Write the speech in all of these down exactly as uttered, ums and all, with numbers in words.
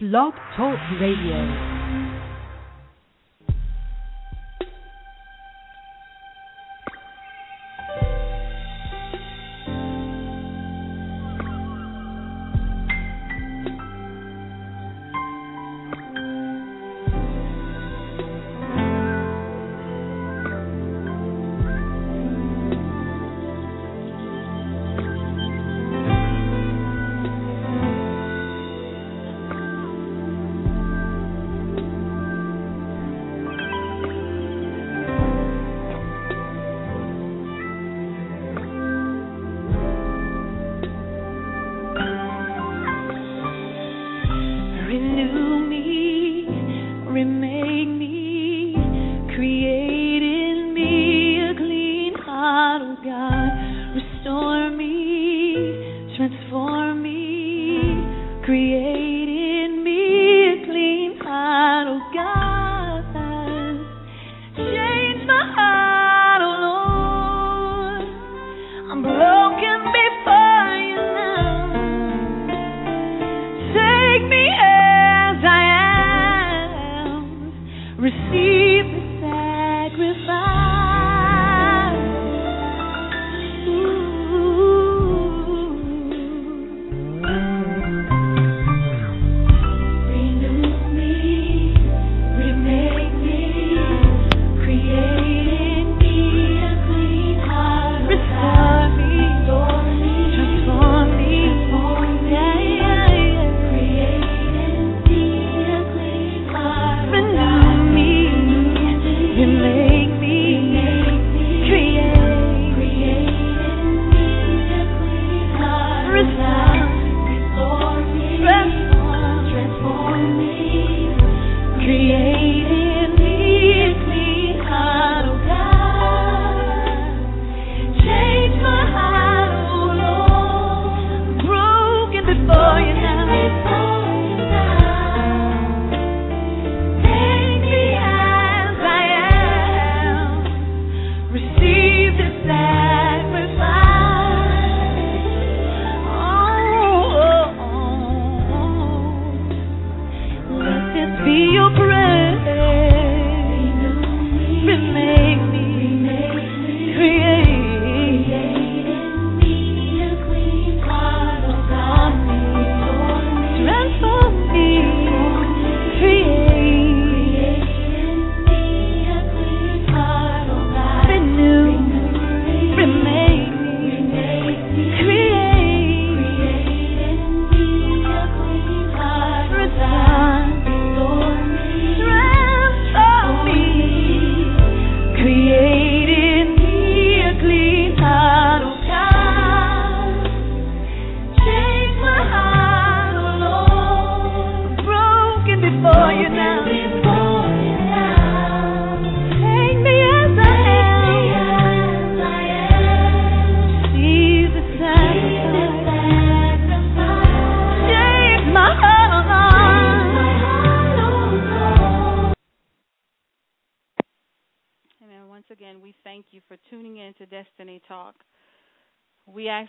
Blog Talk Radio.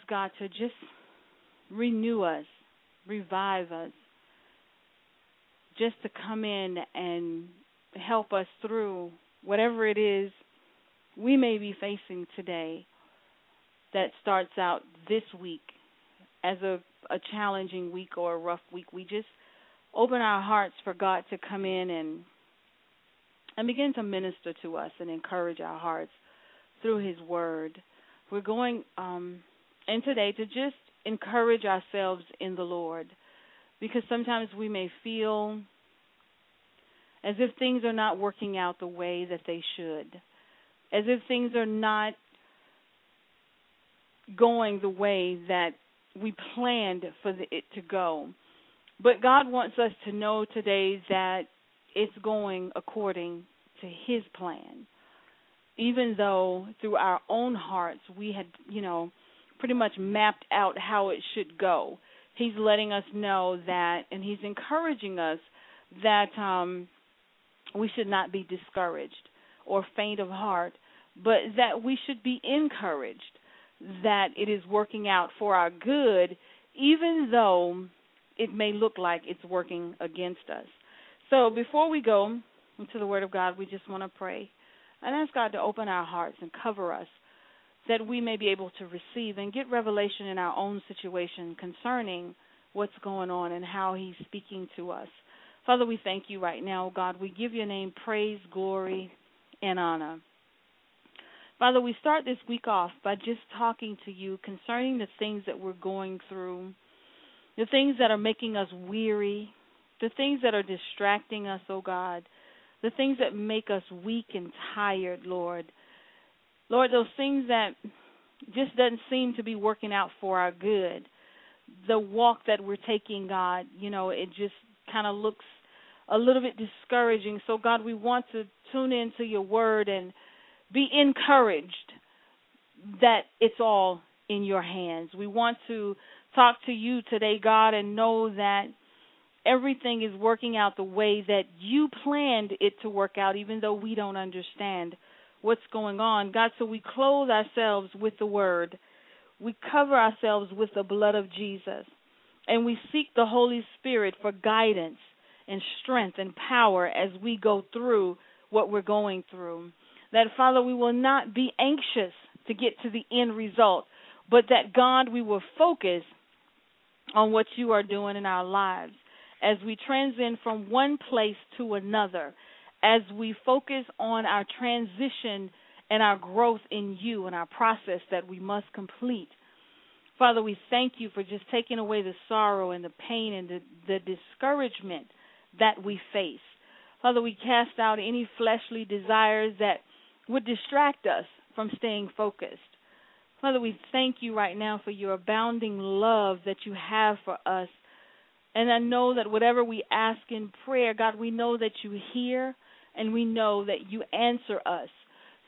God, to just renew us, revive us, just to come in and help us through whatever it is we may be facing today that starts out this week as a, a challenging week or a rough week. We just open our hearts for God to come in and and begin to minister to us and encourage our hearts through his word. We're going... Um, And today, to just encourage ourselves in the Lord, because sometimes we may feel as if things are not working out the way that they should, as if things are not going the way that we planned for it to go. But God wants us to know today that it's going according to his plan, even though through our own hearts we had, you know, pretty much mapped out how it should go. He's letting us know that, and he's encouraging us that um, we should not be discouraged or faint of heart, but that we should be encouraged that it is working out for our good, even though it may look like it's working against us. So before we go into the Word of God, we just want to pray and ask God to open our hearts and cover us that we may be able to receive and get revelation in our own situation concerning what's going on and how he's speaking to us. Father, we thank you right now, God. We give your name praise, glory, and honor. Father, we start this week off by just talking to you concerning the things that we're going through, the things that are making us weary, the things that are distracting us, oh God, the things that make us weak and tired, Lord. Lord, those things that just doesn't seem to be working out for our good. The walk that we're taking, God, you know, it just kind of looks a little bit discouraging. So, God, we want to tune into your word and be encouraged that it's all in your hands. We want to talk to you today, God, and know that everything is working out the way that you planned it to work out, even though we don't understand what's going on. God, so we clothe ourselves with the word. We cover ourselves with the blood of Jesus. And we seek the Holy Spirit for guidance and strength and power as we go through what we're going through. That, Father, we will not be anxious to get to the end result, but that, God, we will focus on what you are doing in our lives as we transcend from one place to another, as we focus on our transition and our growth in you and our process that we must complete. Father, we thank you for just taking away the sorrow and the pain and the, the discouragement that we face. Father, we cast out any fleshly desires that would distract us from staying focused. Father, we thank you right now for your abounding love that you have for us. And I know that whatever we ask in prayer, God, we know that you hear and we know that you answer us.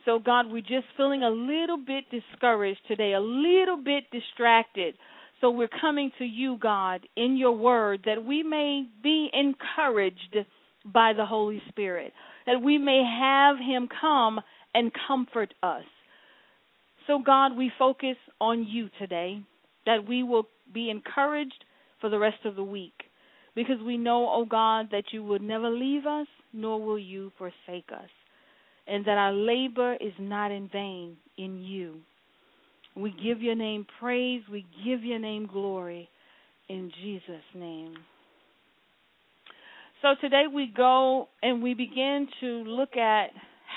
So, God, we're just feeling a little bit discouraged today, a little bit distracted. So we're coming to you, God, in your word, that we may be encouraged by the Holy Spirit, that we may have him come and comfort us. So, God, we focus on you today, that we will be encouraged for the rest of the week, because we know, oh God, that you will never leave us, nor will you forsake us, and that our labor is not in vain in you. We give your name praise. We give your name glory in Jesus' name. So today we go and we begin to look at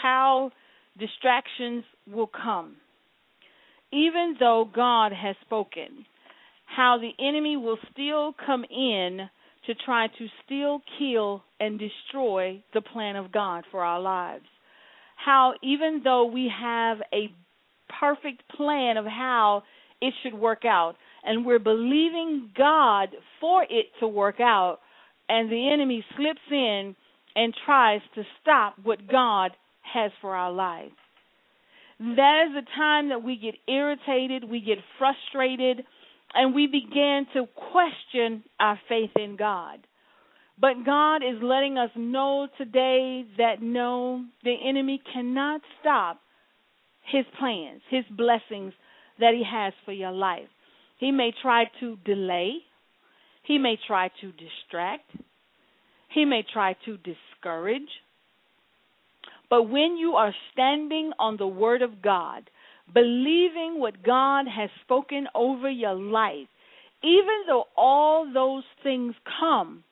how distractions will come, even though God has spoken, how the enemy will still come in to try to steal, kill, and destroy the plan of God for our lives. How even though we have a perfect plan of how it should work out, and we're believing God for it to work out, and the enemy slips in and tries to stop what God has for our lives. That is the time that we get irritated, we get frustrated, and we began to question our faith in God. But God is letting us know today that no, the enemy cannot stop his plans, his blessings that he has for your life. He may try to delay. He may try to distract. He may try to discourage. But when you are standing on the word of God, believing what God has spoken over your life, even though all those things come,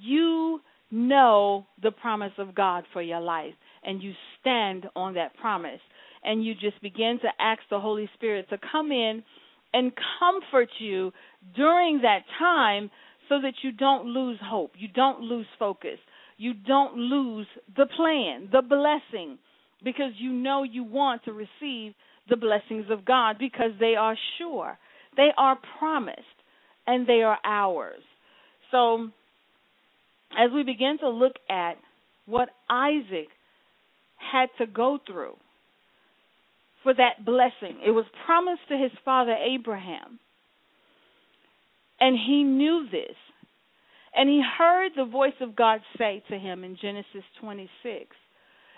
you know the promise of God for your life, and you stand on that promise, and you just begin to ask the Holy Spirit to come in and comfort you during that time so that you don't lose hope, you don't lose focus, you don't lose the plan, the blessing, because you know you want to receive the blessings of God because they are sure, they are promised, and they are ours. So as we begin to look at what Isaac had to go through for that blessing, it was promised to his father Abraham. And he knew this. And he heard the voice of God say to him in Genesis twenty-six.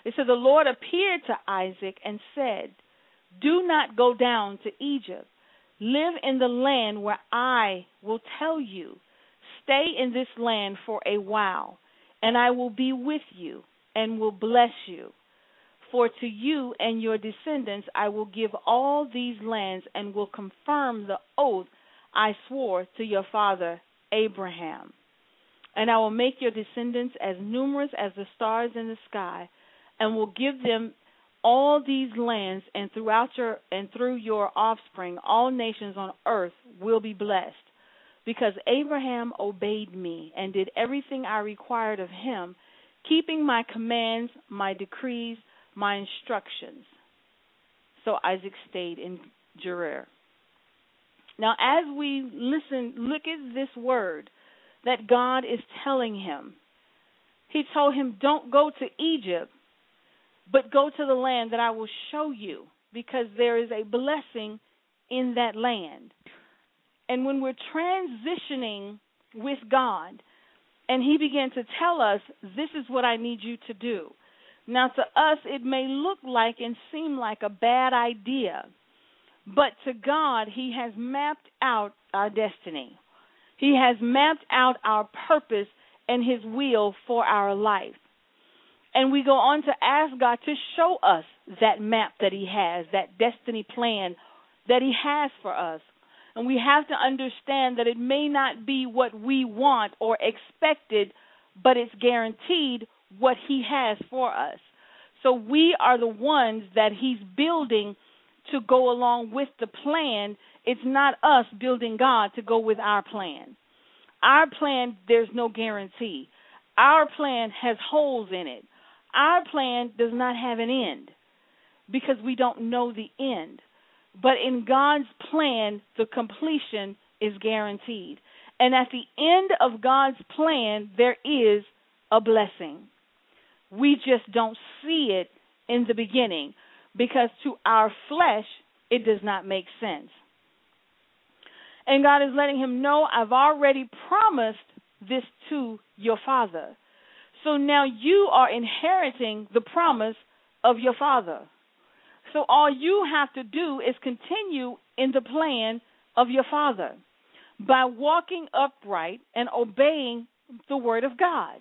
It said, the Lord appeared to Isaac and said, do not go down to Egypt. Live in the land where I will tell you. Stay in this land for a while, and I will be with you and will bless you. For to you and your descendants I will give all these lands and will confirm the oath I swore to your father Abraham. And I will make your descendants as numerous as the stars in the sky, and will give them all these lands, and throughout your and through your offspring, all nations on earth will be blessed. Because Abraham obeyed me and did everything I required of him, keeping my commands, my decrees, my instructions. So Isaac stayed in Gerar. Now, as we listen, look at this word that God is telling him. He told him, don't go to Egypt, but go to the land that I will show you, because there is a blessing in that land. And when we're transitioning with God, and he began to tell us, this is what I need you to do. Now, to us, it may look like and seem like a bad idea, but to God, he has mapped out our destiny. He has mapped out our purpose and his will for our life. And we go on to ask God to show us that map that he has, that destiny plan that he has for us. And we have to understand that it may not be what we want or expected, but it's guaranteed what he has for us. So we are the ones that he's building to go along with the plan. It's not us building God to go with our plan. Our plan, there's no guarantee. Our plan has holes in it. Our plan does not have an end because we don't know the end. But in God's plan, the completion is guaranteed. And at the end of God's plan, there is a blessing. We just don't see it in the beginning because to our flesh, it does not make sense. And God is letting him know, I've already promised this to your father. So now you are inheriting the promise of your father. So all you have to do is continue in the plan of your father by walking upright and obeying the word of God.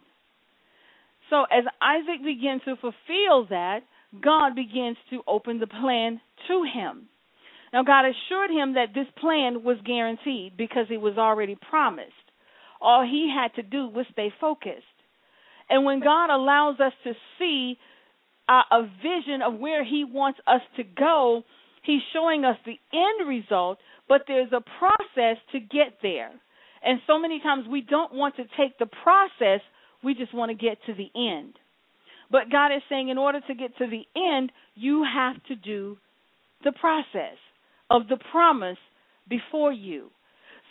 So as Isaac began to fulfill that, God begins to open the plan to him. Now God assured him that this plan was guaranteed because it was already promised. All he had to do was stay focused. And when God allows us to see a vision of where he wants us to go, he's showing us the end result, but there's a process to get there. And so many times we don't want to take the process, we just want to get to the end. But God is saying in order to get to the end, you have to do the process of the promise before you.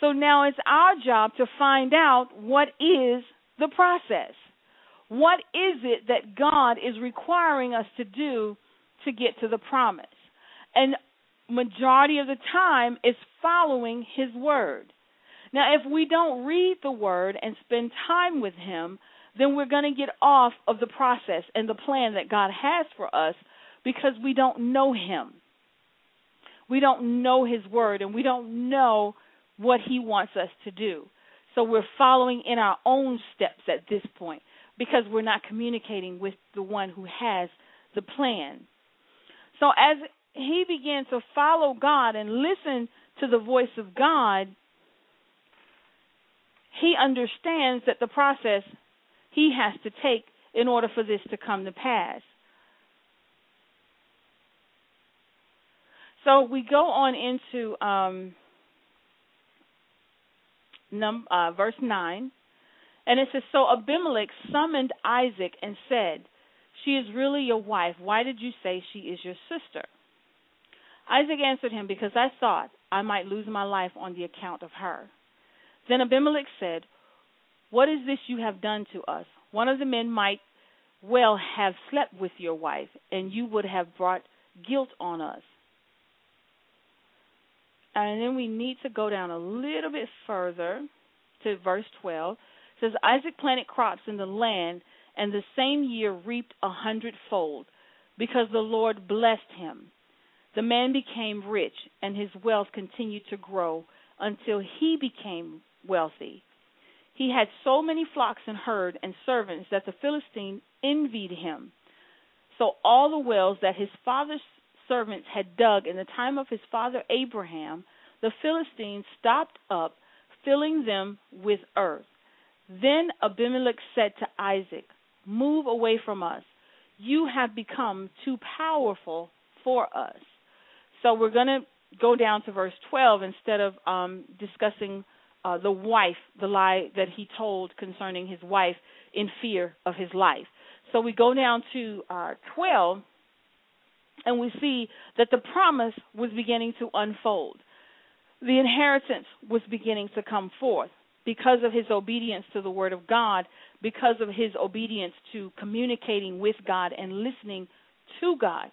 So now it's our job to find out what is the process. What is it that God is requiring us to do to get to the promise? And majority of the time is following his word. Now, if we don't read the word and spend time with him, then we're going to get off of the process and the plan that God has for us because we don't know him. We don't know his word, and we don't know what he wants us to do. So we're following in our own steps at this point, because we're not communicating with the one who has the plan. So as he began to follow God and listen to the voice of God, he understands that the process he has to take in order for this to come to pass. So we go on into um, num- uh, verse nine. And it says, so Abimelek summoned Isaac and said, she is really your wife. Why did you say she is your sister? Isaac answered him, because I thought I might lose my life on the account of her. Then Abimelek said, What is this you have done to us? One of the men might well have slept with your wife, and you would have brought guilt on us. And then we need to go down a little bit further to verse twelve. It says, Isaac planted crops in the land, and the same year reaped a hundredfold, because the Lord blessed him. The man became rich, and his wealth continued to grow until he became wealthy. He had so many flocks and herds and servants that the Philistine envied him. So all the wells that his father's servants had dug in the time of his father Abraham, the Philistines stopped up, filling them with earth. Then Abimelek said to Isaac, "Move away from us. You have become too powerful for us." So we're going to go down to verse twelve instead of um, discussing uh, the wife, the lie that he told concerning his wife in fear of his life. So we go down to uh, twelve, and we see that the promise was beginning to unfold. The inheritance was beginning to come forth because of his obedience to the word of God, because of his obedience to communicating with God and listening to God,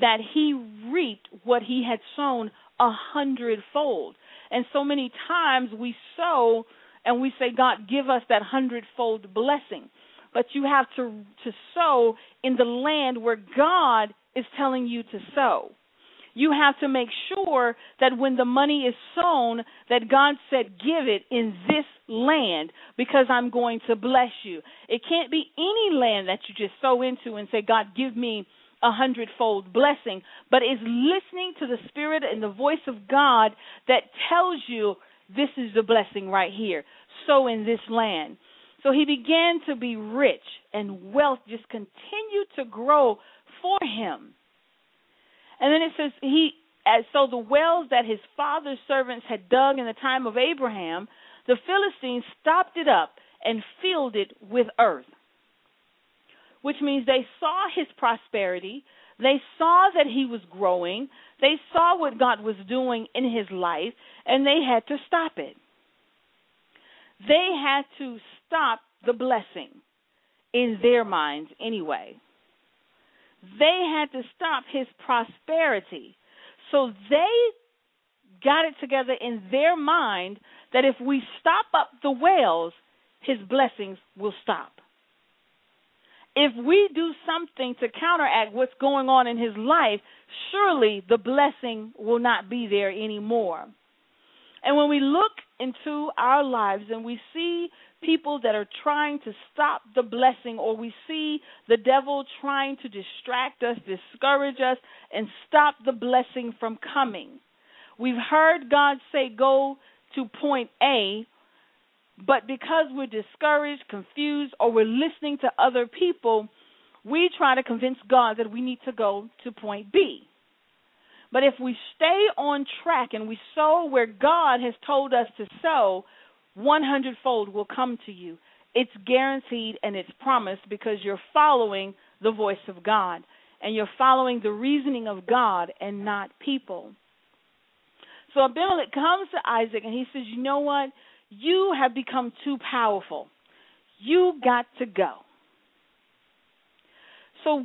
that he reaped what he had sown a hundredfold. And so many times we sow and we say, God, give us that hundredfold blessing. But you have to, to sow in the land where God is telling you to sow. You have to make sure that when the money is sown, that God said, give it in this land because I'm going to bless you. It can't be any land that you just sow into and say, God, give me a hundredfold blessing, but it's listening to the Spirit and the voice of God that tells you this is the blessing right here. Sow in this land. So he began to be rich, and wealth just continued to grow for him. And then it says, he, as so the wells that his father's servants had dug in the time of Abraham, the Philistines stopped it up and filled it with earth, which means they saw his prosperity. They saw that he was growing. They saw what God was doing in his life, and they had to stop it. They had to stop the blessing, in their minds anyway. They had to stop his prosperity. So they got it together in their mind that if we stop up the wells, his blessings will stop. If we do something to counteract what's going on in his life, surely the blessing will not be there anymore. And when we look into our lives and we see people that are trying to stop the blessing, or we see the devil trying to distract us, discourage us, and stop the blessing from coming, we've heard God say, go to point A. But because we're discouraged, confused, or we're listening to other people, we try to convince God that we need to go to point B. But if we stay on track and we sow where God has told us to sow, one hundredfold will come to you. It's guaranteed and it's promised because you're following the voice of God and you're following the reasoning of God and not people. So Abimelech comes to Isaac and he says, you know what? You have become too powerful. You got to go. So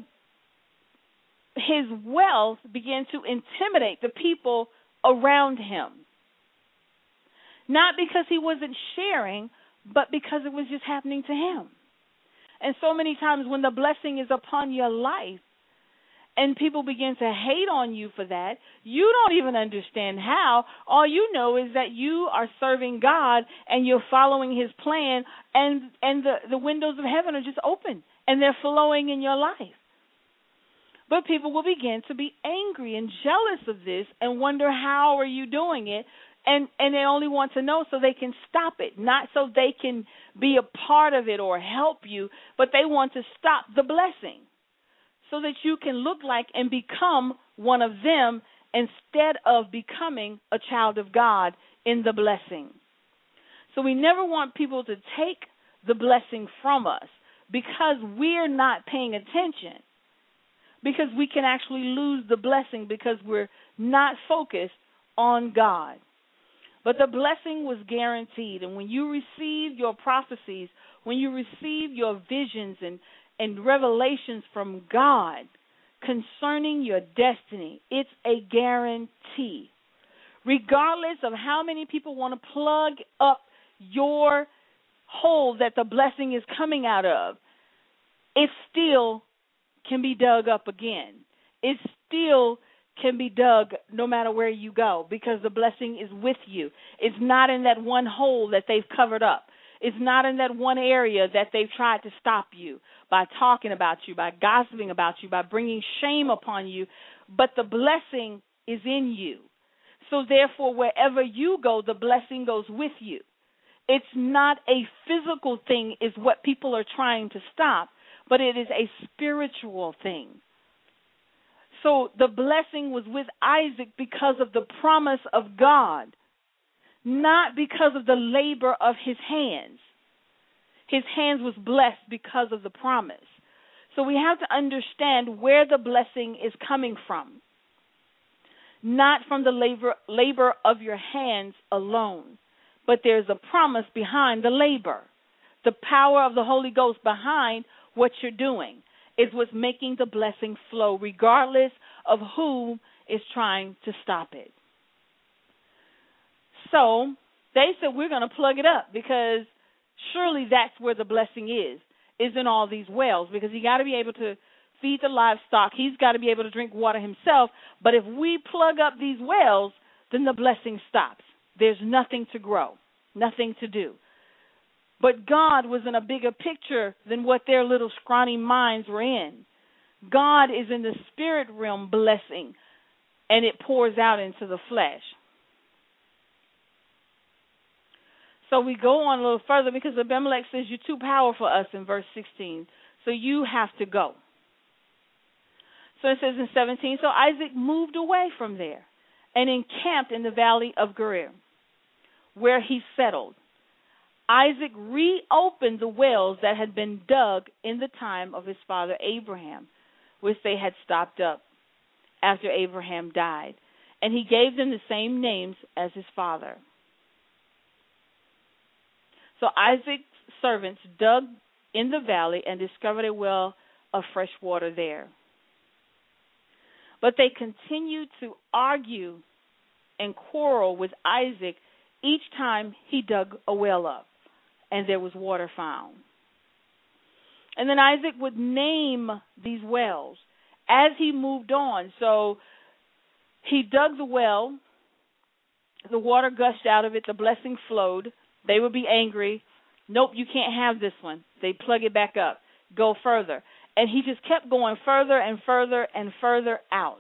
his wealth began to intimidate the people around him. Not because he wasn't sharing, but because it was just happening to him. And so many times when the blessing is upon your life and people begin to hate on you for that, you don't even understand how. All you know is that you are serving God and you're following his plan, and, and the, the windows of heaven are just open and they're flowing in your life. But people will begin to be angry and jealous of this and wonder, how are you doing it? And and they only want to know so they can stop it, not so they can be a part of it or help you, but they want to stop the blessing so that you can look like and become one of them instead of becoming a child of God in the blessing. So we never want people to take the blessing from us because we're not paying attention, because we can actually lose the blessing because we're not focused on God. But the blessing was guaranteed. And when you receive your prophecies, when you receive your visions and, and revelations from God concerning your destiny, it's a guarantee. Regardless of how many people want to plug up your hole that the blessing is coming out of, it still can be dug up again. It still can be dug no matter where you go, because the blessing is with you. It's not in that one hole that they've covered up. It's not in that one area that they've tried to stop you by talking about you, by gossiping about you, by bringing shame upon you. But the blessing is in you. So therefore, wherever you go, the blessing goes with you. It's not a physical thing is what people are trying to stop, but it is a spiritual thing. So the blessing was with Isaac because of the promise of God, not because of the labor of his hands. His hands was blessed because of the promise. So we have to understand where the blessing is coming from, not from the labor, labor of your hands alone, but there's a promise behind the labor, the power of the Holy Ghost behind what you're doing. Is what's making the blessing flow, regardless of who is trying to stop it. So they said, we're going to plug it up, because surely that's where the blessing is, is in all these wells, because he got to be able to feed the livestock. He's got to be able to drink water himself. But if we plug up these wells, then the blessing stops. There's nothing to grow, nothing to do. But God was in a bigger picture than what their little scrawny minds were in. God is in the spirit realm blessing, and it pours out into the flesh. So we go on a little further, because Abimelech says, you're too powerful for us in verse sixteen, so you have to go. So it says in seventeen, so Isaac moved away from there and encamped in the valley of Gerar, where he settled. Isaac reopened the wells that had been dug in the time of his father Abraham, which they had stopped up after Abraham died, and he gave them the same names as his father. So Isaac's servants dug in the valley and discovered a well of fresh water there. But they continued to argue and quarrel with Isaac each time he dug a well up, and there was water found. And then Isaac would name these wells as he moved on. So he dug the well. The water gushed out of it. The blessing flowed. They would be angry. Nope, you can't have this one. They plug it back up. Go further. And he just kept going further and further and further out,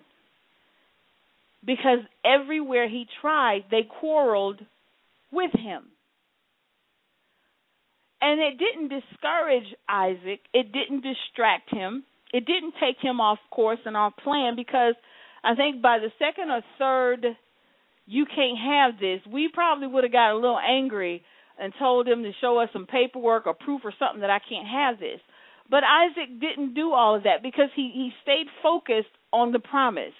because everywhere he tried, they quarreled with him. And it didn't discourage Isaac. It didn't distract him. It didn't take him off course and off plan, because I think by the second or third, you can't have this, we probably would have got a little angry and told him to show us some paperwork or proof or something that I can't have this. But Isaac didn't do all of that, because he, he stayed focused on the promise.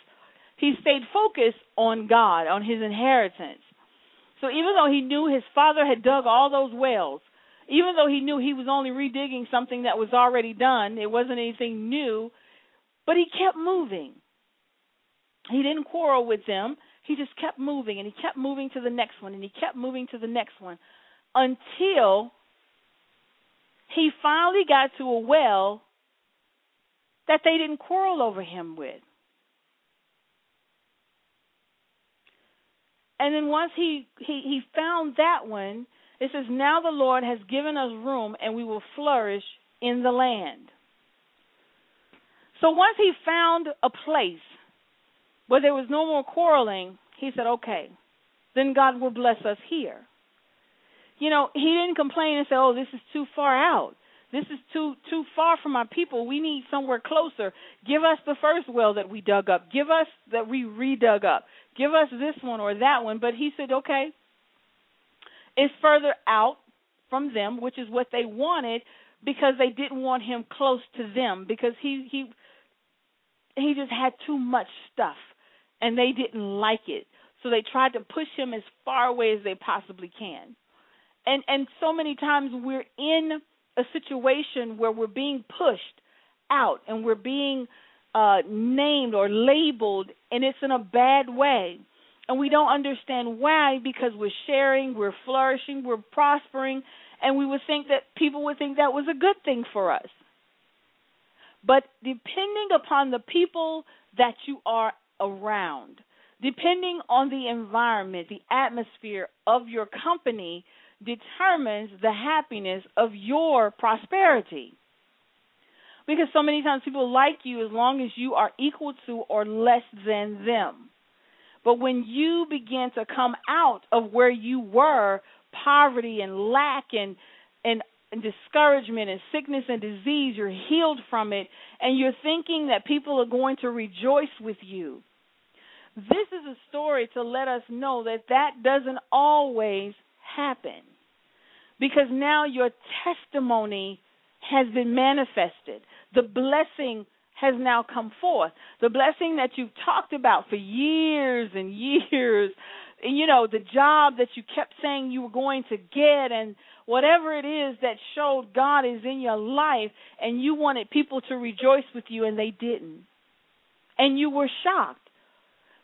He stayed focused on God, on his inheritance. So even though he knew his father had dug all those wells, even though he knew he was only redigging something that was already done, it wasn't anything new, but he kept moving. He didn't quarrel with them. He just kept moving, and he kept moving to the next one, and he kept moving to the next one, until he finally got to a well that they didn't quarrel over him with. And then once he, he, he found that one, it says, now the Lord has given us room, and we will flourish in the land. So once he found a place where there was no more quarreling, he said, okay, then God will bless us here. You know, he didn't complain and say, oh, this is too far out. This is too too far from my people. We need somewhere closer. Give us the first well that we dug up. Give us that we redug up. Give us this one or that one. But he said, okay, it's further out from them, which is what they wanted, because they didn't want him close to them, because he he he just had too much stuff, and they didn't like it. So they tried to push him as far away as they possibly can. And and so many times we're in a situation where we're being pushed out and we're being uh, named or labeled, and it's in a bad way. And we don't understand why, because we're sharing, we're flourishing, we're prospering, and we would think that people would think that was a good thing for us. But depending upon the people that you are around, depending on the environment, the atmosphere of your company determines the happiness of your prosperity. Because so many times people like you as long as you are equal to or less than them. But when you begin to come out of where you were, poverty and lack and and and discouragement and sickness and disease, you're healed from it, and you're thinking that people are going to rejoice with you. This is a story to let us know that that doesn't always happen, because now your testimony has been manifested. The blessing has now come forth. The blessing that you've talked about for years and years, you know, the job that you kept saying you were going to get, and whatever it is that showed God is in your life, and you wanted people to rejoice with you, and they didn't. And you were shocked,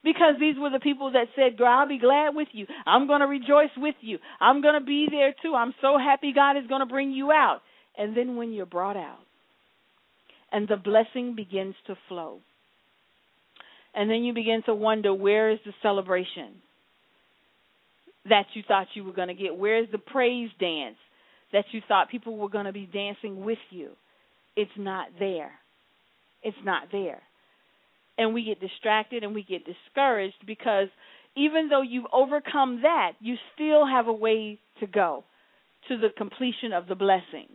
because these were the people that said, girl, I'll be glad with you. I'm going to rejoice with you. I'm going to be there too. I'm so happy God is going to bring you out. And then when you're brought out, and the blessing begins to flow. And then you begin to wonder, where is the celebration that you thought you were going to get? Where is the praise dance that you thought people were going to be dancing with you? It's not there. It's not there. And we get distracted and we get discouraged, because even though you've overcome that, you still have a way to go to the completion of the blessing.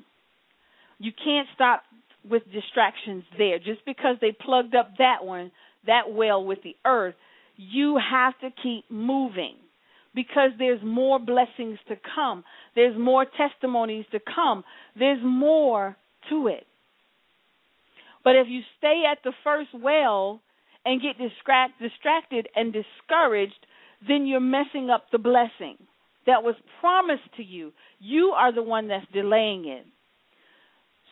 You can't stop with distractions there. Just because they plugged up that one, that well with the earth, you have to keep moving, because there's more blessings to come. There's more testimonies to come. There's more to it. But if you stay at the first well and get distract, distracted and discouraged, then you're messing up the blessing that was promised to you. You are the one that's delaying it.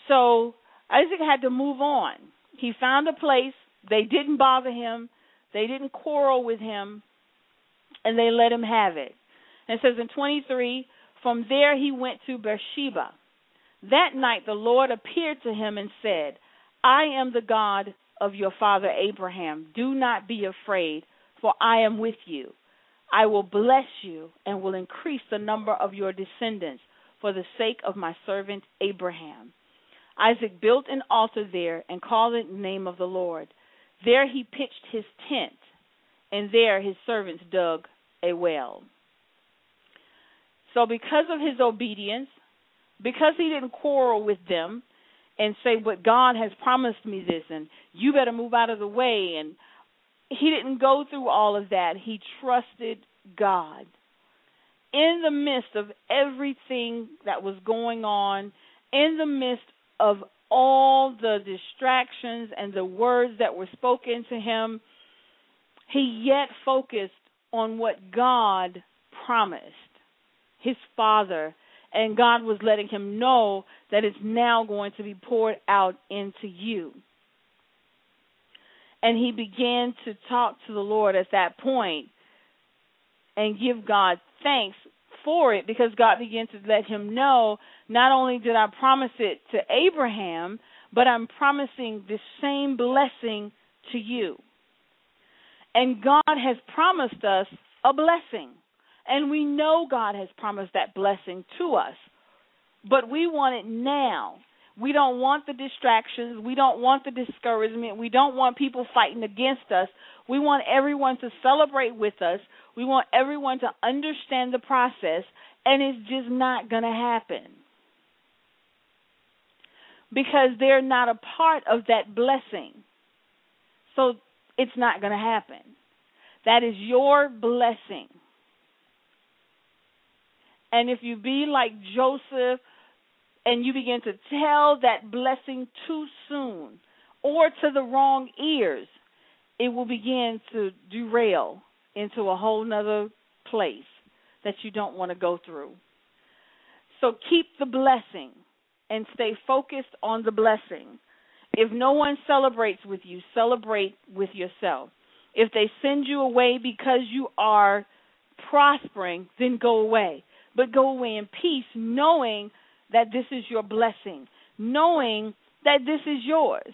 So Isaac had to move on. He found a place. They didn't bother him. They didn't quarrel with him. And they let him have it. And it says in twenty-three, from there he went to Beersheba. That night the Lord appeared to him and said, I am the God of your father Abraham. Do not be afraid, for I am with you. I will bless you and will increase the number of your descendants for the sake of my servant Abraham. Isaac built an altar there and called it the name of the Lord. There he pitched his tent, and there his servants dug a well. So because of his obedience, because he didn't quarrel with them and say, but God has promised me this, and you better move out of the way, and he didn't go through all of that. He trusted God. In the midst of everything that was going on, in the midst of all the distractions and the words that were spoken to him, he yet focused on what God promised his father, and God was letting him know that it's now going to be poured out into you. And he began to talk to the Lord at that point and give God thanks for it, because God began to let him know, not only did I promise it to Abraham, but I'm promising the same blessing to you. And God has promised us a blessing, and we know God has promised that blessing to us, but we want it now. We don't want the distractions. We don't want the discouragement. We don't want people fighting against us. We want everyone to celebrate with us. We want everyone to understand the process, and it's just not going to happen, because they're not a part of that blessing. So it's not going to happen. That is your blessing. And if you be like Joseph, and you begin to tell that blessing too soon or to the wrong ears, it will begin to derail. into a whole nother place that you don't want to go through. So keep the blessing and stay focused on the blessing. If no one celebrates with you, celebrate with yourself. If they send you away because you are prospering, then go away. But go away in peace, knowing that this is your blessing, knowing that this is yours.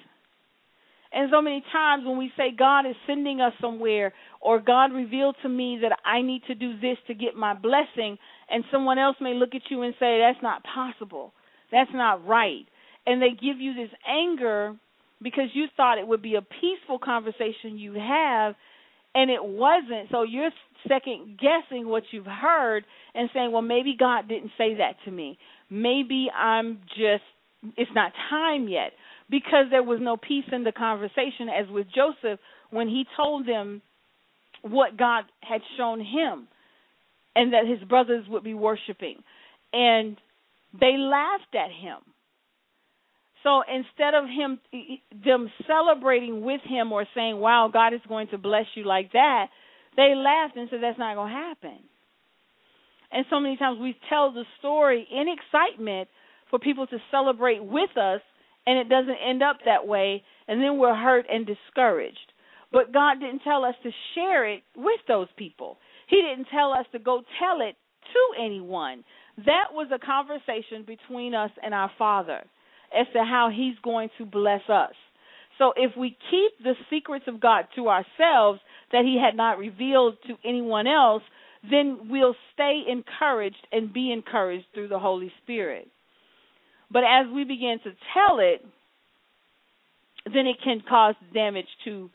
And so many times when we say God is sending us somewhere, or God revealed to me that I need to do this to get my blessing, and someone else may look at you and say, that's not possible. That's not right. And they give you this anger because you thought it would be a peaceful conversation you have, and it wasn't. So you're second-guessing what you've heard and saying, well, maybe God didn't say that to me. Maybe I'm just, it's not time yet. Because there was no peace in the conversation, as with Joseph, when he told them what God had shown him and that his brothers would be worshiping. And they laughed at him. So instead of him them celebrating with him or saying, wow, God is going to bless you like that, they laughed and said, that's not going to happen. And so many times we tell the story in excitement for people to celebrate with us, and it doesn't end up that way, and then we're hurt and discouraged. But God didn't tell us to share it with those people. He didn't tell us to go tell it to anyone. That was a conversation between us and our Father as to how he's going to bless us. So if we keep the secrets of God to ourselves that he had not revealed to anyone else, then we'll stay encouraged and be encouraged through the Holy Spirit. But as we begin to tell it, then it can cause damage to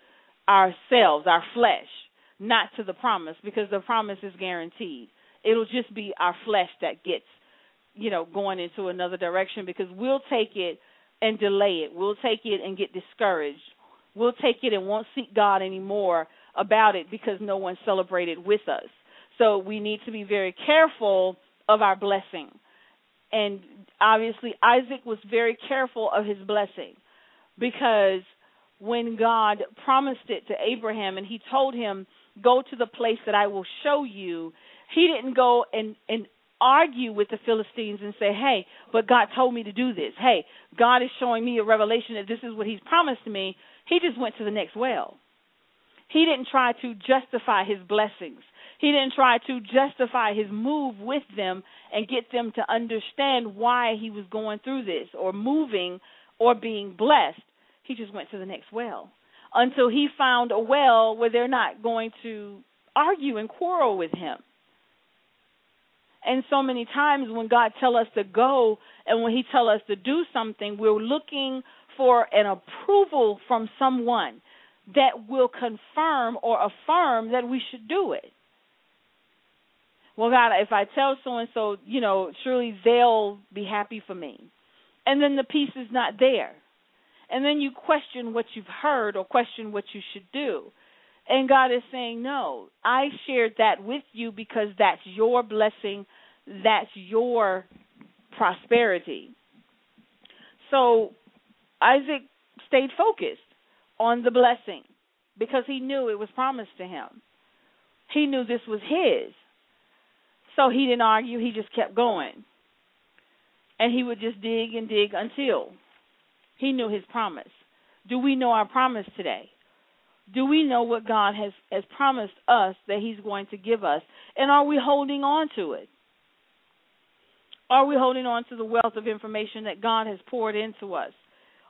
ourselves, our flesh, not to the promise, because the promise is guaranteed. It'll just be our flesh that gets, you know, going into another direction, because we'll take it and delay it. We'll take it and get discouraged. We'll take it and won't seek God anymore about it because no one celebrated with us. So we need to be very careful of our blessing. And obviously Isaac was very careful of his blessing, because when God promised it to Abraham and he told him, go to the place that I will show you, he didn't go and, and argue with the Philistines and say, hey, but God told me to do this. Hey, God is showing me a revelation that this is what he's promised me. He just went to the next well. He didn't try to justify his blessings. He didn't try to justify his move with them and get them to understand why he was going through this or moving or being blessed. He just went to the next well until he found a well where they're not going to argue and quarrel with him. And so many times when God tells us to go and when he tells us to do something, we're looking for an approval from someone that will confirm or affirm that we should do it. Well, God, if I tell so-and-so, you know, surely they'll be happy for me. And then the peace is not there. And then you question what you've heard or question what you should do. And God is saying, no, I shared that with you because that's your blessing, that's your prosperity. So Isaac stayed focused on the blessing because he knew it was promised to him. He knew this was his. So he didn't argue, he just kept going. And he would just dig and dig until he knew his promise. Do we know our promise today? Do we know what God has, has promised us that he's going to give us? And are we holding on to it? Are we holding on to the wealth of information that God has poured into us?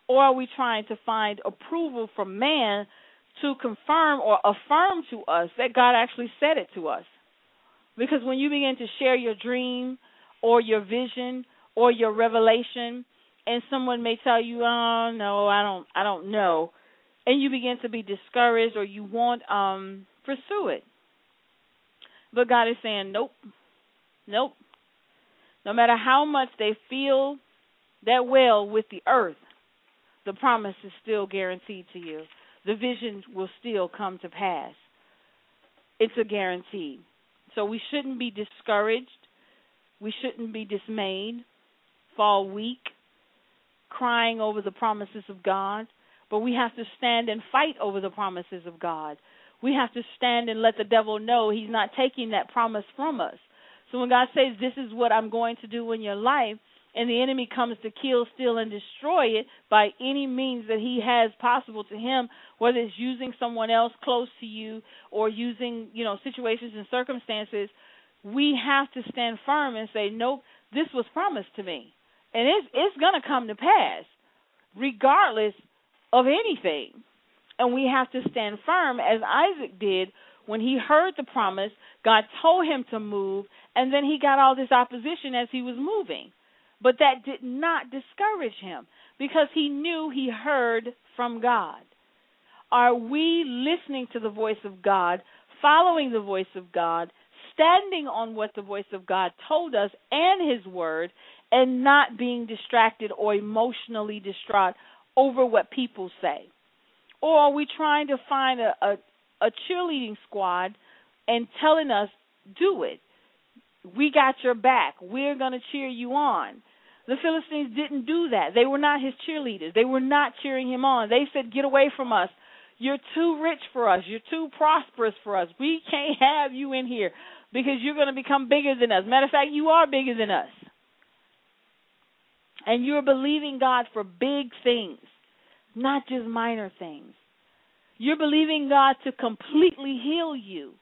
Or are we trying to find approval from man to confirm or affirm to us that God actually said it to us? Because when you begin to share your dream or your vision or your revelation, and someone may tell you, "Oh no, I don't, I don't know," and you begin to be discouraged or you won't um, pursue it. But God is saying, "Nope, nope." No matter how much they feel that well with the earth, the promise is still guaranteed to you. The vision will still come to pass. It's a guarantee. So we shouldn't be discouraged. We shouldn't be dismayed, fall weak, crying over the promises of God. But we have to stand and fight over the promises of God. we have to stand and let the devil know he's not taking that promise from us. So when God says, this is what I'm going to do in your life, and the enemy comes to kill, steal, and destroy it by any means that he has possible to him, whether it's using someone else close to you or using, you know, situations and circumstances, we have to stand firm and say, nope, this was promised to me. And it's, it's going to come to pass regardless of anything. And we have to stand firm as Isaac did. When he heard the promise, God told him to move, and then he got all this opposition as he was moving. But that did not discourage him because he knew he heard from God. Are we listening to the voice of God, following the voice of God, standing on what the voice of God told us and his word, and not being distracted or emotionally distraught over what people say? Or are we trying to find a, a, a cheerleading squad and telling us, do it? We got your back. We're going to cheer you on. The Philistines didn't do that. They were not his cheerleaders. They were not cheering him on. They said, get away from us. You're too rich for us. You're too prosperous for us. We can't have you in here because you're going to become bigger than us. Matter of fact, you are bigger than us. And you're believing God for big things, not just minor things. You're believing God to completely heal you.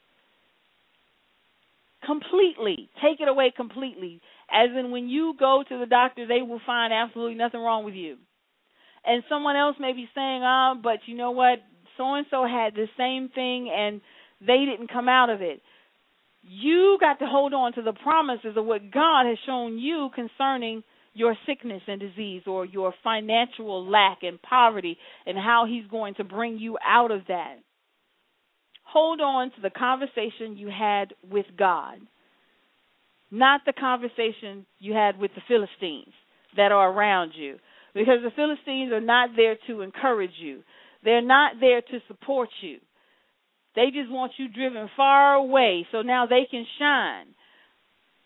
Completely. Take it away completely. As in when you go to the doctor, they will find absolutely nothing wrong with you. And someone else may be saying, oh, but you know what? So-and-so had the same thing and they didn't come out of it. You got to hold on to the promises of what God has shown you concerning your sickness and disease or your financial lack and poverty and how he's going to bring you out of that. Hold on to the conversation you had with God, not the conversation you had with the Philistines that are around you, because the Philistines are not there to encourage you. They're not there to support you. They just want you driven far away so now they can shine.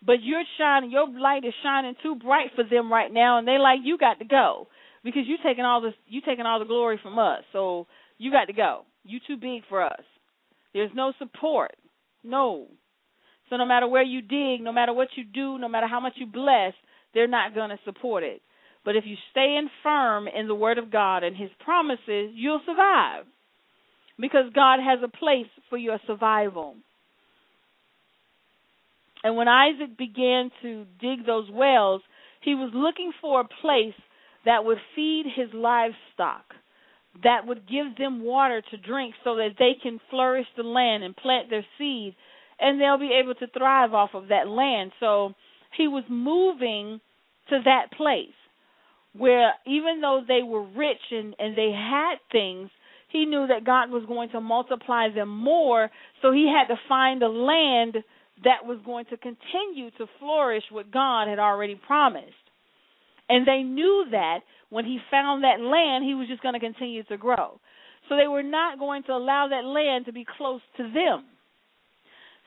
But you're shining, your light is shining too bright for them right now, and they're like, you got to go because you're taking all this, you're taking all the glory from us, so you got to go. You're too big for us. There's no support. No. So no matter where you dig, no matter what you do, no matter how much you bless, they're not going to support it. But if you stay firm in the word of God and his promises, you'll survive because God has a place for your survival. And when Isaac began to dig those wells, he was looking for a place that would feed his livestock, that would give them water to drink so that they can flourish the land and plant their seed, and they'll be able to thrive off of that land. So he was moving to that place where even though they were rich and, and they had things, he knew that God was going to multiply them more, so he had to find a land that was going to continue to flourish what God had already promised. And they knew that when he found that land, he was just going to continue to grow. So they were not going to allow that land to be close to them.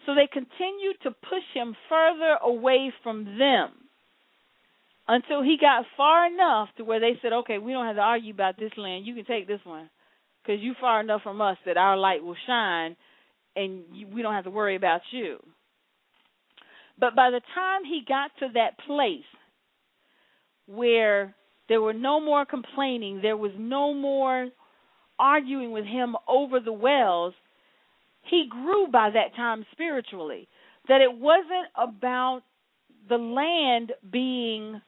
So they continued to push him further away from them until he got far enough to where they said, okay, we don't have to argue about this land. You can take this one because you're far enough from us that our light will shine and we don't have to worry about you. But by the time he got to that place where there were no more complaining, there was no more arguing with him over the wells, he grew by that time spiritually, that it wasn't about the land being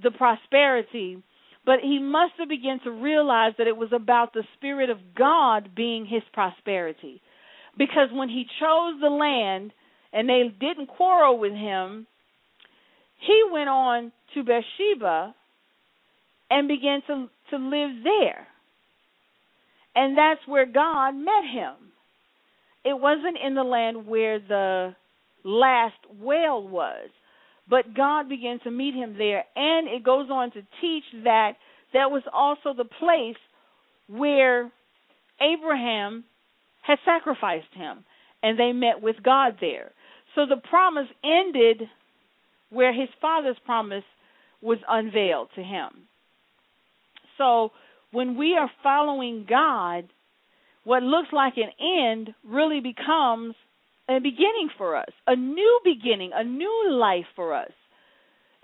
the prosperity, but he must have begun to realize that it was about the Spirit of God being his prosperity. Because when he chose the land, and they didn't quarrel with him, he went on to Beersheba and began to, to live there. And that's where God met him. It wasn't in the land where the last well was, but God began to meet him there. And it goes on to teach that that was also the place where Abraham had sacrificed him, and they met with God there. So the promise ended where his father's promise was unveiled to him. So when we are following God, what looks like an end really becomes a beginning for us, a new beginning, a new life for us.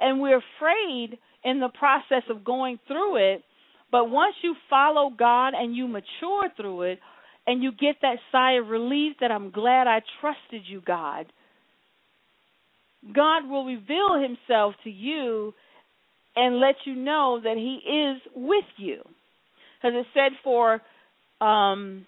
And we're afraid in the process of going through it, but once you follow God and you mature through it and you get that sigh of relief that I'm glad I trusted you, God, God will reveal himself to you and let you know that he is with you. Because it said for, um,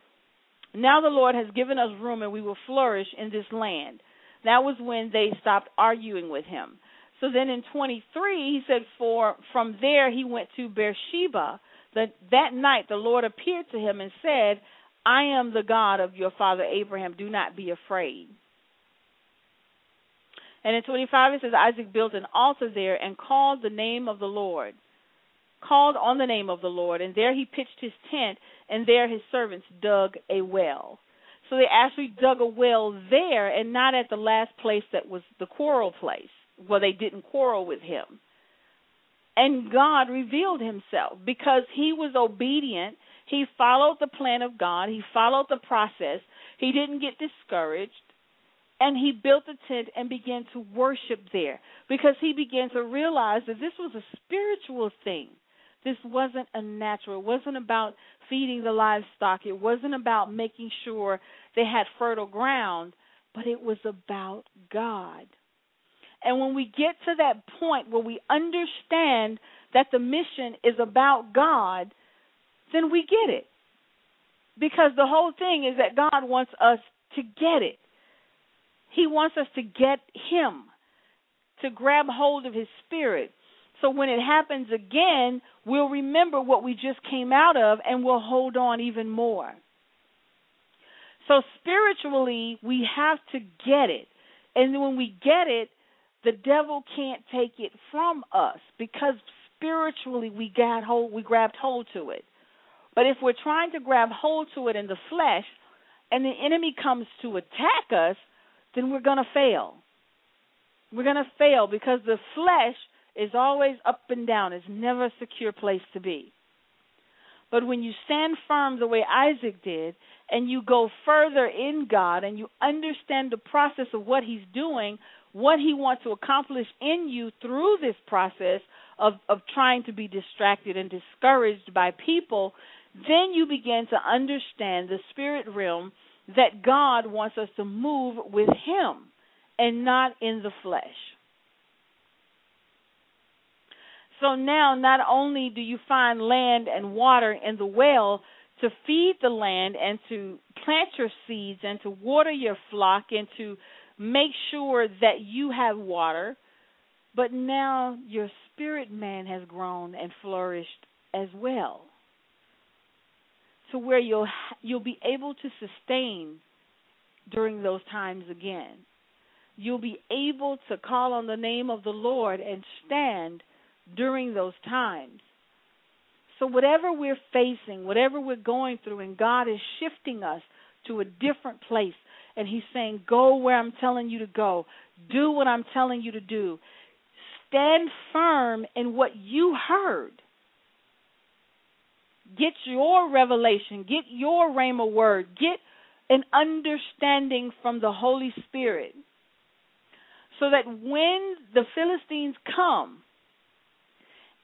now the Lord has given us room and we will flourish in this land. That was when they stopped arguing with him. So then in twenty-three, he said, for from there he went to Beersheba. That, that night the Lord appeared to him and said, I am the God of your father Abraham. Do not be afraid. And in twenty-five, it says, Isaac built an altar there and called the name of the Lord, called on the name of the Lord. And there he pitched his tent, and there his servants dug a well. So they actually dug a well there and not at the last place that was the quarrel place, where they didn't quarrel with him. And God revealed himself because he was obedient. He followed the plan of God. He followed the process. He didn't get discouraged. And he built a tent and began to worship there because he began to realize that this was a spiritual thing. This wasn't a natural. It wasn't about feeding the livestock. It wasn't about making sure they had fertile ground, but it was about God. And when we get to that point where we understand that the mission is about God, then we get it. Because the whole thing is that God wants us to get it. He wants us to get him, to grab hold of his spirit. So when it happens again, we'll remember what we just came out of and we'll hold on even more. So spiritually, we have to get it. And when we get it, the devil can't take it from us because spiritually we got hold, we grabbed hold to it. But if we're trying to grab hold to it in the flesh and the enemy comes to attack us, then we're going to fail. We're going to fail because the flesh is always up and down. It's never a secure place to be. But when you stand firm the way Isaac did and you go further in God and you understand the process of what he's doing, what he wants to accomplish in you through this process of, of trying to be distracted and discouraged by people, then you begin to understand the spirit realm that God wants us to move with him and not in the flesh. So now not only do you find land and water in the well to feed the land and to plant your seeds and to water your flock and to make sure that you have water, but now your spirit man has grown and flourished as well, to where you'll you'll be able to sustain during those times again. You'll be able to call on the name of the Lord and stand during those times. So whatever we're facing, whatever we're going through, and God is shifting us to a different place, and he's saying, go where I'm telling you to go. Do what I'm telling you to do. Stand firm in what you heard. Get your revelation, get your rhema word, get an understanding from the Holy Spirit so that when the Philistines come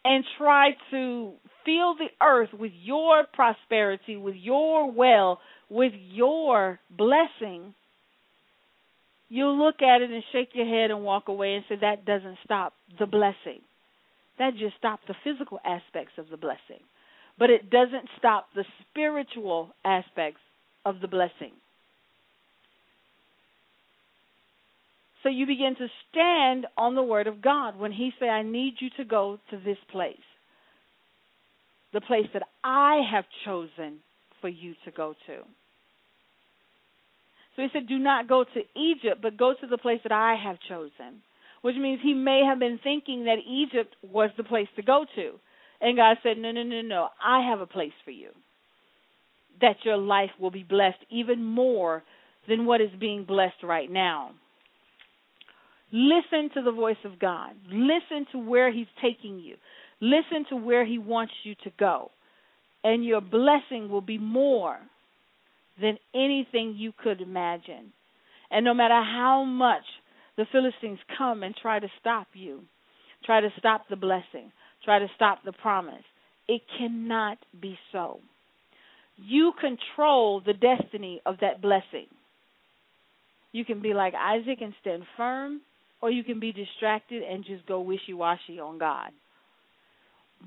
and try to fill the earth with your prosperity, with your well, with your blessing, you'll look at it and shake your head and walk away and say, that doesn't stop the blessing. That just stopped the physical aspects of the blessing. But it doesn't stop the spiritual aspects of the blessing. So you begin to stand on the word of God when he say, I need you to go to this place, the place that I have chosen for you to go to. So he said, do not go to Egypt, but go to the place that I have chosen, which means he may have been thinking that Egypt was the place to go to. And God said, no, no, no, no, I have a place for you, that your life will be blessed even more than what is being blessed right now. Listen to the voice of God. Listen to where he's taking you. Listen to where he wants you to go, and your blessing will be more than anything you could imagine. And no matter how much the Philistines come and try to stop you, try to stop the blessing, try to stop the promise, it cannot be so. You control the destiny of that blessing. You can be like Isaac and stand firm, or you can be distracted and just go wishy-washy on God.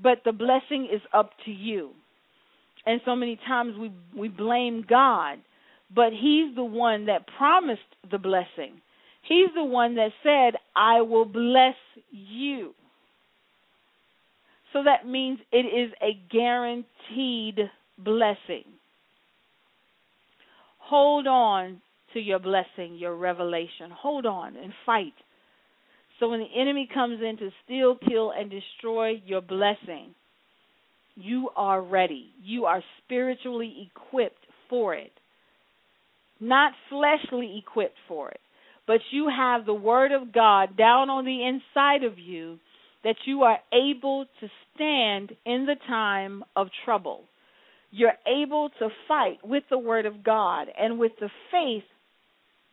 But the blessing is up to you. And so many times we, we blame God, but he's the one that promised the blessing. He's the one that said, I will bless you. So that means it is a guaranteed blessing. Hold on to your blessing, your revelation. Hold on and fight. So when the enemy comes in to steal, kill, and destroy your blessing, you are ready. You are spiritually equipped for it. Not fleshly equipped for it, but you have the word of God down on the inside of you that you are able to stand in the time of trouble. You're able to fight with the word of God and with the faith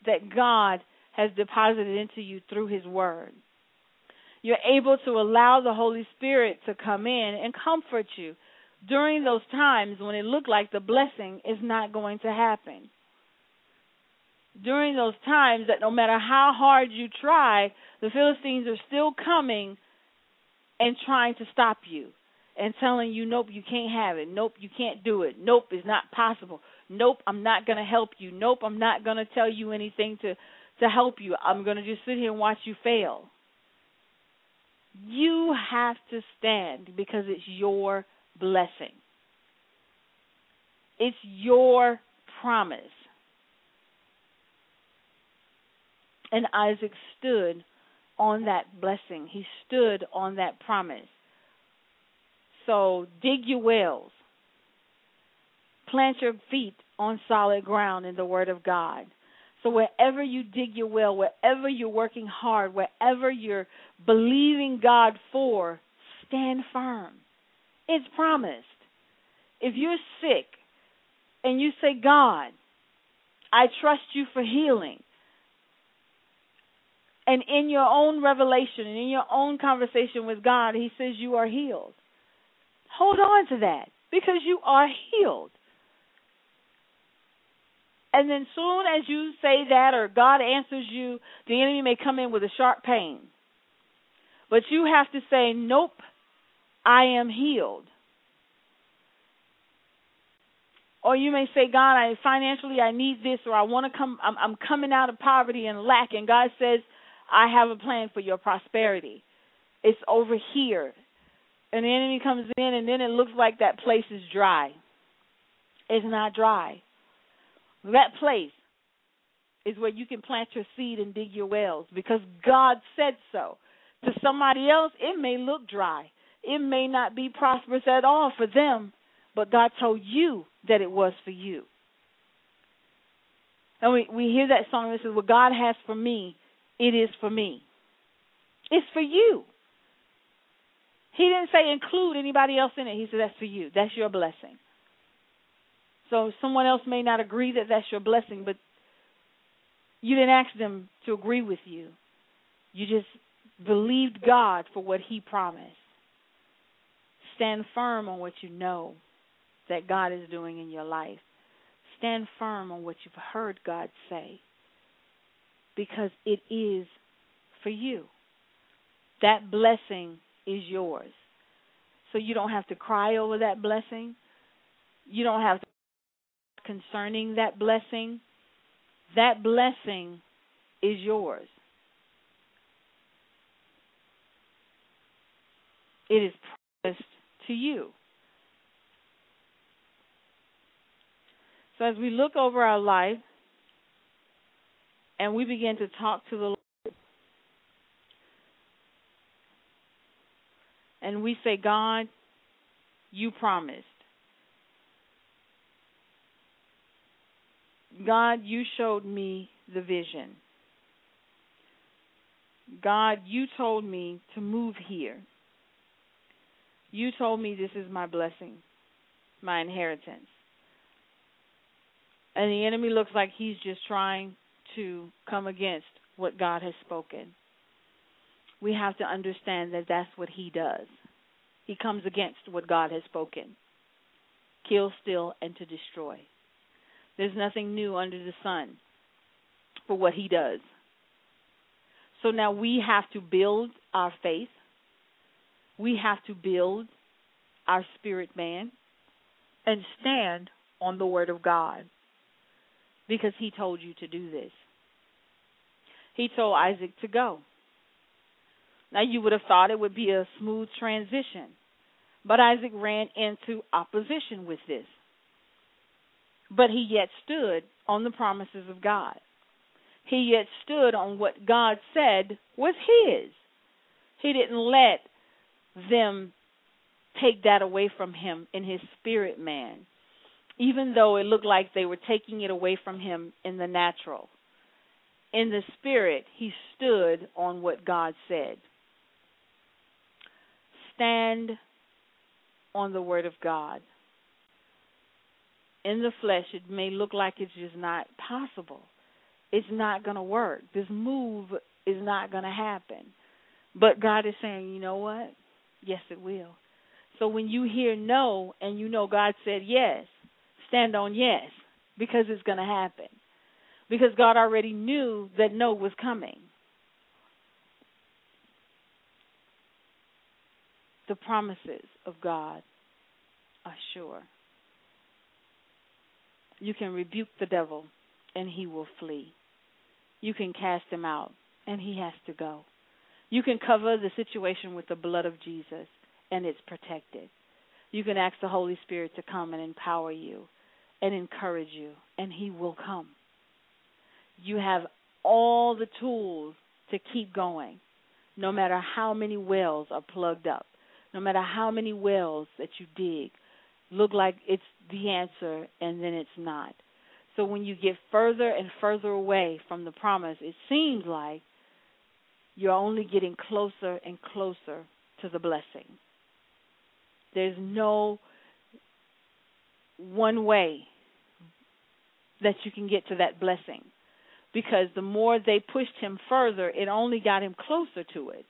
that God has deposited into you through his word. You're able to allow the Holy Spirit to come in and comfort you during those times when it looked like the blessing is not going to happen. During those times that no matter how hard you try, the Philistines are still coming and trying to stop you and telling you, nope, you can't have it. Nope, you can't do it. Nope, it's not possible. Nope, I'm not going to help you. Nope, I'm not going to tell you anything to, to help you. I'm going to just sit here and watch you fail. You have to stand because it's your blessing. It's your promise. And Isaac stood on that blessing. He stood on that promise. So dig your wells. Plant your feet on solid ground in the word of God. So wherever you dig your well, wherever you're working hard, wherever you're believing God for, stand firm. It's promised. If you're sick and you say, God, I trust you for healing, and in your own revelation and in your own conversation with God, he says you are healed, hold on to that because you are healed. And then soon as you say that or God answers you, the enemy may come in with a sharp pain. But you have to say, nope, I am healed. Or you may say, God, I financially I need this, or I want to come, I'm, I'm coming out of poverty and lack. And God says, I have a plan for your prosperity. It's over here. And the enemy comes in, and then it looks like that place is dry. It's not dry. That place is where you can plant your seed and dig your wells because God said so. To somebody else, it may look dry. It may not be prosperous at all for them, but God told you that it was for you. And we, we hear that song and it says, what God has for me, it is for me. It's for you. He didn't say include anybody else in it. He said that's for you. That's your blessing. So someone else may not agree that that's your blessing, but you didn't ask them to agree with you. You just believed God for what he promised. Stand firm on what you know that God is doing in your life. Stand firm on what you've heard God say because it is for you. That blessing is yours. So you don't have to cry over that blessing. You don't have to concerning that blessing. That blessing is yours. It is promised to you. So as we look over our life and we begin to talk to the Lord and we say, God, you promised. God, you showed me the vision. God, you told me to move here. You told me this is my blessing, my inheritance. And the enemy looks like he's just trying to come against what God has spoken. We have to understand that that's what he does. He comes against what God has spoken. Kill, steal, and to destroy. There's nothing new under the sun for what he does. So now we have to build our faith. We have to build our spirit man and stand on the word of God, because he told you to do this. He told Isaac to go. Now you would have thought it would be a smooth transition, but Isaac ran into opposition with this. But he yet stood on the promises of God. He yet stood on what God said was his. He didn't let them take that away from him in his spirit man, even though it looked like they were taking it away from him in the natural. In the spirit, he stood on what God said. Stand on the word of God. In the flesh, it may look like it's just not possible. It's not going to work. This move is not going to happen. But God is saying, you know what? Yes, it will. So when you hear no and you know God said yes, stand on yes, because it's going to happen. Because God already knew that no was coming. The promises of God are sure. You can rebuke the devil and he will flee. You can cast him out and he has to go. You can cover the situation with the blood of Jesus and it's protected. You can ask the Holy Spirit to come and empower you and encourage you, and he will come. You have all the tools to keep going, no matter how many wells are plugged up, no matter how many wells that you dig look like it's the answer and then it's not. So when you get further and further away from the promise, it seems like you're only getting closer and closer to the blessing. There's no one way that you can get to that blessing, because the more they pushed him further, it only got him closer to it.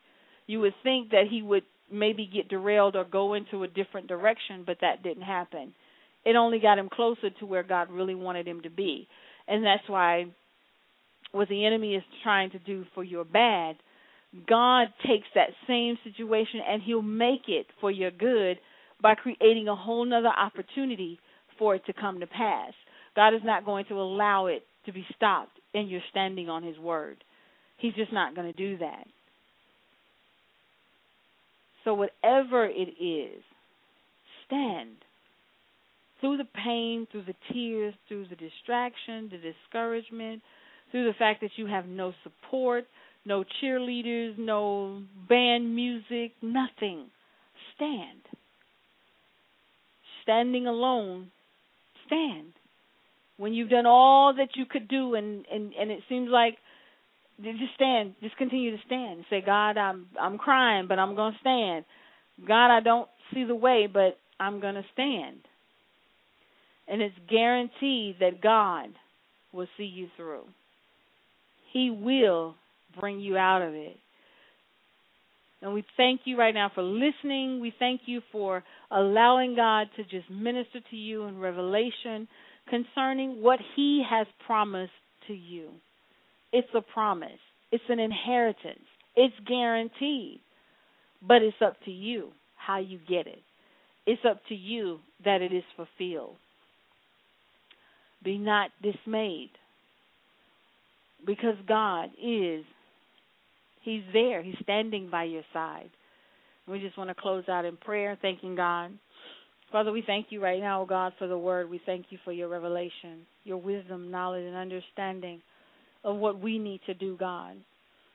You would think that he would maybe get derailed or go into a different direction, but that didn't happen. It only got him closer to where God really wanted him to be. And that's why what the enemy is trying to do for your bad, God takes that same situation and he'll make it for your good by creating a whole nother opportunity for it to come to pass. God is not going to allow it to be stopped, and you're standing on his word. He's just not going to do that. So whatever it is, stand. Through the pain, through the tears, through the distraction, the discouragement, through the fact that you have no support, no cheerleaders, no band music, nothing. Stand. Standing alone, stand. When you've done all that you could do and, and, and it seems like, just stand, just continue to stand. Say, God, I'm I'm crying, but I'm going to stand. God, I don't see the way, but I'm going to stand. And it's guaranteed that God will see you through. He will bring you out of it. And we thank you right now for listening. We thank you for allowing God to just minister to you in revelation concerning what he has promised to you. It's a promise. It's an inheritance. It's guaranteed. But it's up to you how you get it. It's up to you that it is fulfilled. Be not dismayed, because God is, he's there. He's standing by your side. We just want to close out in prayer, thanking God. Father, we thank you right now, oh God, for the word. We thank you for your revelation, your wisdom, knowledge, and understanding of what we need to do, God.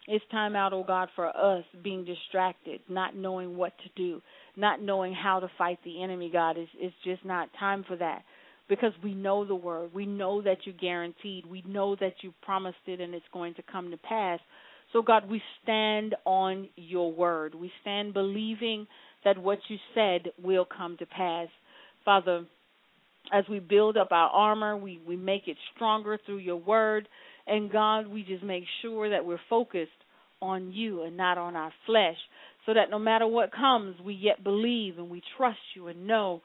It's time out, oh God, for us being distracted, not knowing what to do, not knowing how to fight the enemy, God. It's, it's just not time for that, because we know the word. We know that you guaranteed. We know that you promised it and it's going to come to pass. So, God, we stand on your word. We stand believing that what you said will come to pass. Father, as we build up our armor, we, we make it stronger through your word. And, God, we just make sure that we're focused on you and not on our flesh, so that no matter what comes, we yet believe and we trust you and know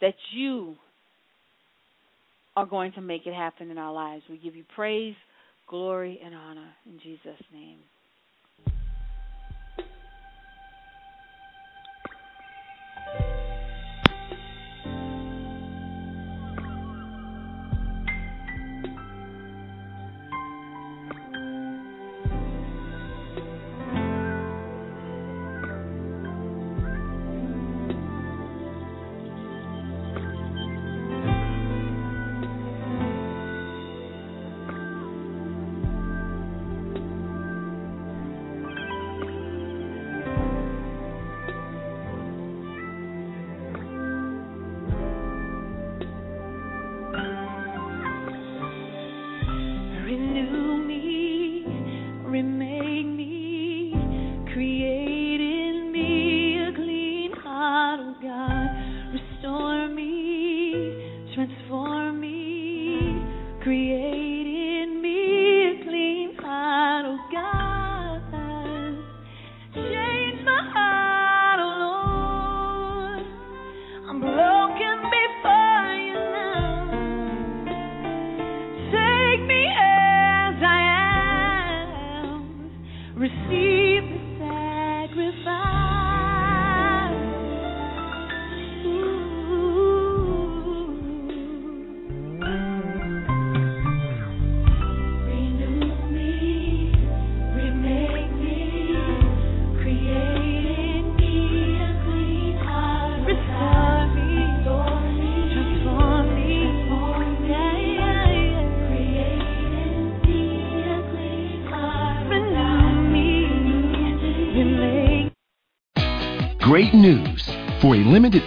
that you are going to make it happen in our lives. We give you praise, glory, and honor in Jesus' name. Great news. For a limited